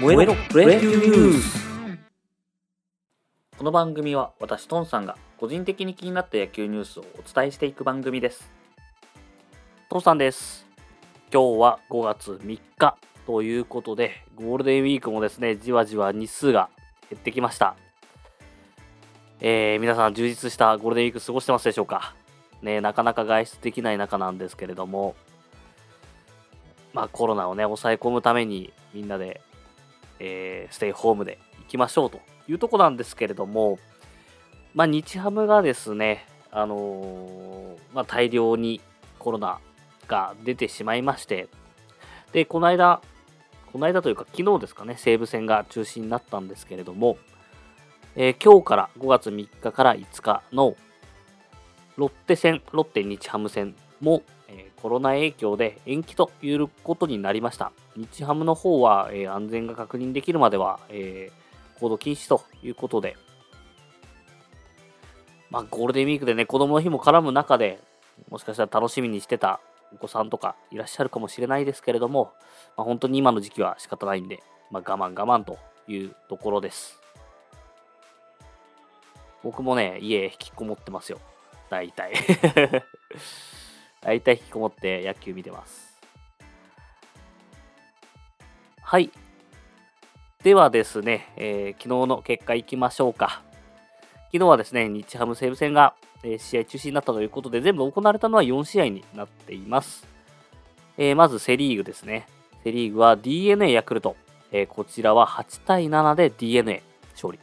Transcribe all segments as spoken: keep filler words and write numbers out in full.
燃えろプレビューニュース。この番組は私トンさんが個人的に気になった野球ニュースをお伝えしていく番組です。トンさんです。今日はごがつみっかということで、ゴールデンウィークもですね、じわじわ日数が減ってきました。えー、皆さん充実したゴールデンウィーク過ごしてますでしょうかね。なかなか外出できない中なんですけれども、まあ、コロナをね抑え込むためにみんなで、えー、ステイホームで行きましょうというとこなんですけれども、まあ、日ハムがですね、あのーまあ、大量にコロナが出てしまいまして、でこの間この間というか昨日ですかね、西武戦が中止になったんですけれども、えー、今日からごがつみっかからいつかのロッテ戦、ロッテ日ハム戦もコロナ影響で延期ということになりました。日ハムの方は、えー、安全が確認できるまでは、えー、行動禁止ということで、まあ、ゴールデンウィークでね、子供の日も絡む中で、もしかしたら楽しみにしてたお子さんとかいらっしゃるかもしれないですけれども、まあ、本当に今の時期は仕方ないんで、まあ、我慢我慢というところです。僕もね、家引きこもってますよ。大体大体引きこもって野球見てます。はい、ではですね、えー、昨日の結果いきましょうか。昨日はですね、日ハム西武戦が、えー、試合中止になったということで、全部行われたのはよんしあいになっています。えー、まずセリーグですね。セリーグは DeNA ヤクルト、えー、こちらははちたいななで DeNA 勝利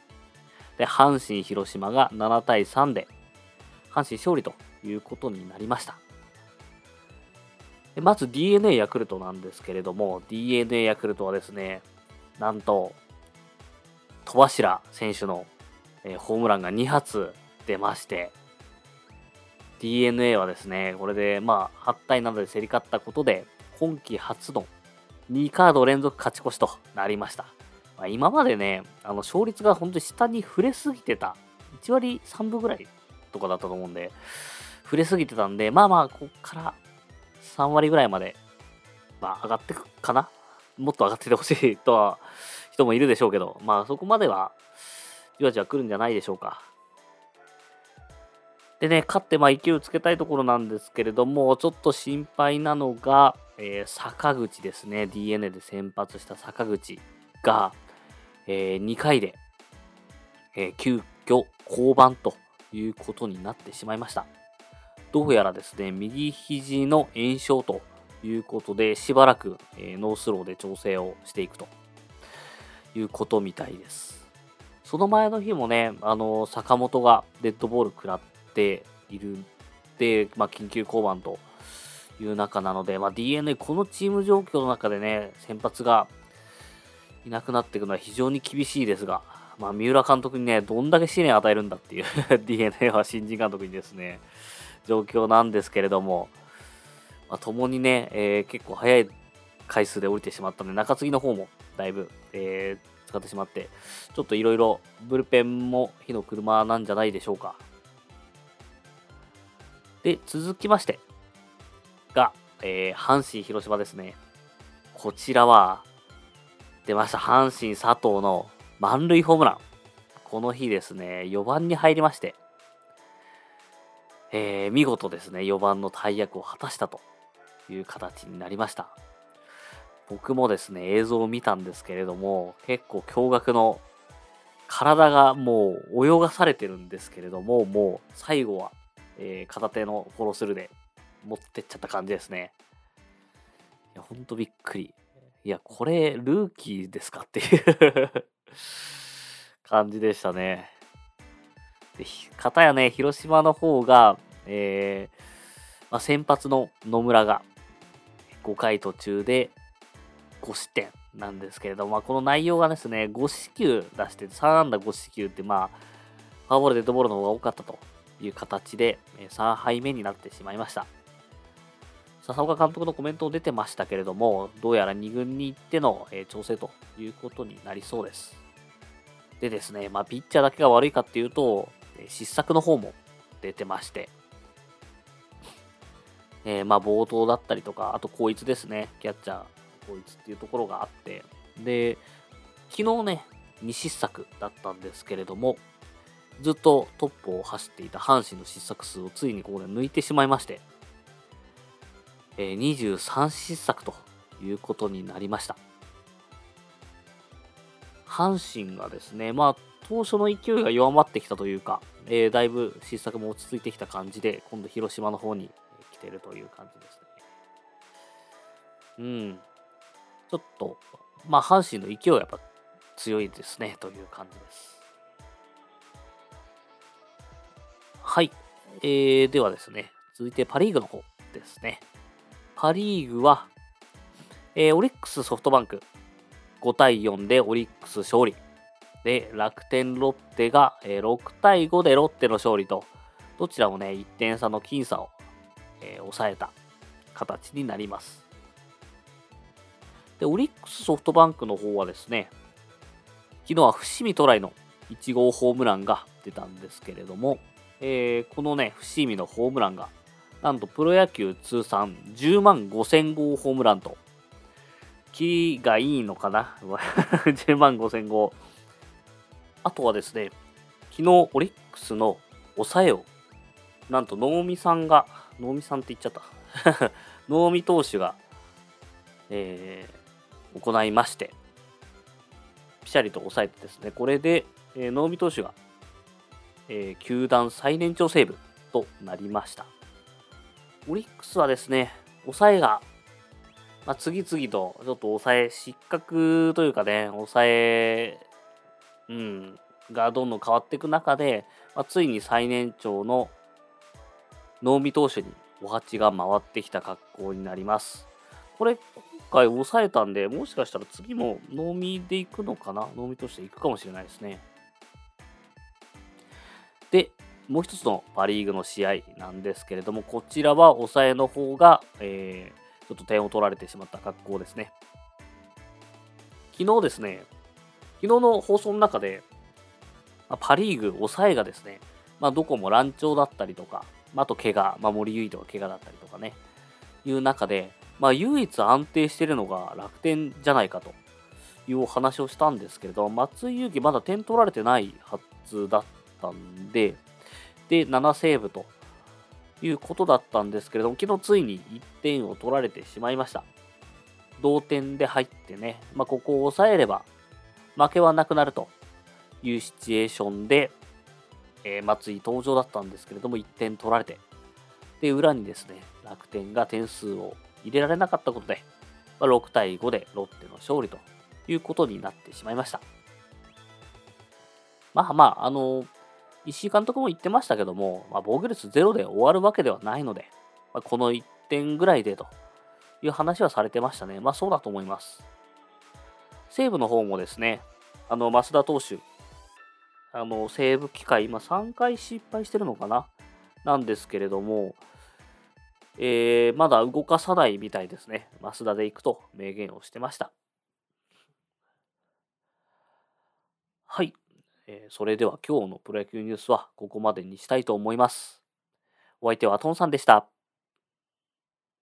で、阪神広島がななたいさんで阪神勝利ということになりました。まず DeNA ヤクルトなんですけれども、 DeNA ヤクルトはですね、なんと戸柱選手の、えー、ホームランがにはつ出まして、 DeNA はですね、これでまあはちたいななで競り勝ったことで今季初のにカード連続勝ち越しとなりました。まあ、今までね、あの勝率が本当に下に触れすぎてた、いちわりさんぶぐらいとかだったと思うんで、触れすぎてたんで、まあまあここからさんわりぐらいまで、まあ、上がってくかな、もっと上がっててほしいとは人もいるでしょうけど、まあそこまではじわじわ来るんじゃないでしょうか。でね、勝ってまあ勢いをつけたいところなんですけれども、ちょっと心配なのが、えー、坂口ですね。 DeNA で先発した坂口が、えー、にかいで、えー、急遽降板ということになってしまいました。どうやらですね、右肘の炎症ということで、しばらく、えー、ノースローで調整をしていくということみたいです。その前の日もね、あの坂本がデッドボール食らっているで、まあ、緊急降板という中なので、まあ、DeNA このチーム状況の中でね、先発がいなくなっていくのは非常に厳しいですが、まあ、三浦監督にね、どんだけ試練与えるんだっていうDeNA は新人監督にですね、状況なんですけれども、まあ、共にね、えー、結構早い回数で降りてしまったので、中継ぎの方もだいぶ、えー、使ってしまって、ちょっといろいろブルペンも火の車なんじゃないでしょうか。で、続きましてが、えー、阪神広島ですね。こちらは出ました、阪神佐藤の満塁ホームラン。この日ですね、よばんに入りまして、えー、見事ですね、よばんの大役を果たしたという形になりました。僕もですね、映像を見たんですけれども、結構驚愕の、体がもう泳がされてるんですけれども、もう最後は、えー、片手のフォロースルーで持ってっちゃった感じですね。いや、ほんとびっくり。いや、これルーキーですかっていう感じでしたね。かたやね、広島の方が、えーまあ、先発の野村がごかい途中でごしってんなんですけれども、まあ、この内容がですね、ごしきゅう出してさんあんだごしきゅうって、まあ、フォアボールデッドボールの方が多かったという形で、さんはいめになってしまいました。笹岡監督のコメントも出てましたけれども、どうやらにぐんに行っての調整ということになりそうです。でですね、まあ、ピッチャーだけが悪いかっていうと、失策の方も出てまして、えー、まあ暴投だったりとか、あと後逸ですね、キャッチャー後逸っていうところがあって、で昨日ねに失策だったんですけれども、ずっとトップを走っていた阪神の失策数をついにここで抜いてしまいまして、えー、にじゅうさん失策ということになりました。阪神がですね、まあ当初の勢いが弱まってきたというか、えー、だいぶ失策も落ち着いてきた感じで、今度広島の方に来てるという感じですね。うん、ちょっとまあ阪神の勢いはやっぱ強いですねという感じです。はい、えー、ではですね、続いてパ・リーグの方ですね。パ・リーグは、えー、オリックスソフトバンクごたいよんでオリックス勝利。で、楽天ロッテがろくたいごでロッテの勝利と、どちらもねいってん差の僅差を、えー、抑えた形になります。で、オリックスソフトバンクの方はですね、昨日は伏見トライのいちごうホームランが出たんですけれども、えー、このね伏見のホームランがなんとプロ野球通算じゅうまんごせんごうホームランと、キリがいいのかなじゅうまんごせんごう。あとはですね、昨日オリックスの抑えをなんと能見さんが能見さんって言っちゃった能見投手が、えー、行いまして、ピシャリと抑えてですね、これで、えー、能見投手が、えー、球団最年長セーブとなりました。オリックスはですね、抑えが、まあ、次々とちょっと抑え失格というかね、抑えうん、がどんどん変わっていく中で、まあ、ついに最年長の能見投手にお鉢が回ってきた格好になります。これ今回抑えたんで、もしかしたら次も能見で行くのかな、能見投手で行くかもしれないですね。で、もう一つのパ・リーグの試合なんですけれども、こちらは抑えの方が、えー、ちょっと点を取られてしまった格好ですね。昨日ですね、昨日の放送の中で、まあ、パ・リーグ抑えがですね、まあ、どこも乱調だったりとか、まあ、あと怪我、まあ、森唯斗が怪我だったりとかね、いう中で、まあ、唯一安定しているのが楽天じゃないかというお話をしたんですけれど、松井裕樹まだ点取られてないはずだったんで、でななセーブということだったんですけれども、昨日ついにいってんを取られてしまいました。同点で入ってね、まあ、ここを抑えれば、負けはなくなるというシチュエーションで、えー、松井登場だったんですけれども、いってん取られて、で裏にですね楽天が点数を入れられなかったことで、まあ、ろくたいごでロッテの勝利ということになってしまいました。まあまああの石井監督も言ってましたけども、まあ、防御率ゼロで終わるわけではないので、まあ、このいってんぐらいでという話はされてましたね。まあそうだと思います。西武の方もですね、あの増田投手、あのセーブ機会、今さんかい失敗してるのかな、なんですけれども、えー、まだ動かさないみたいですね。増田で行くと明言をしてました。はい、えー、それでは今日のプロ野球ニュースはここまでにしたいと思います。お相手はトンさんでした。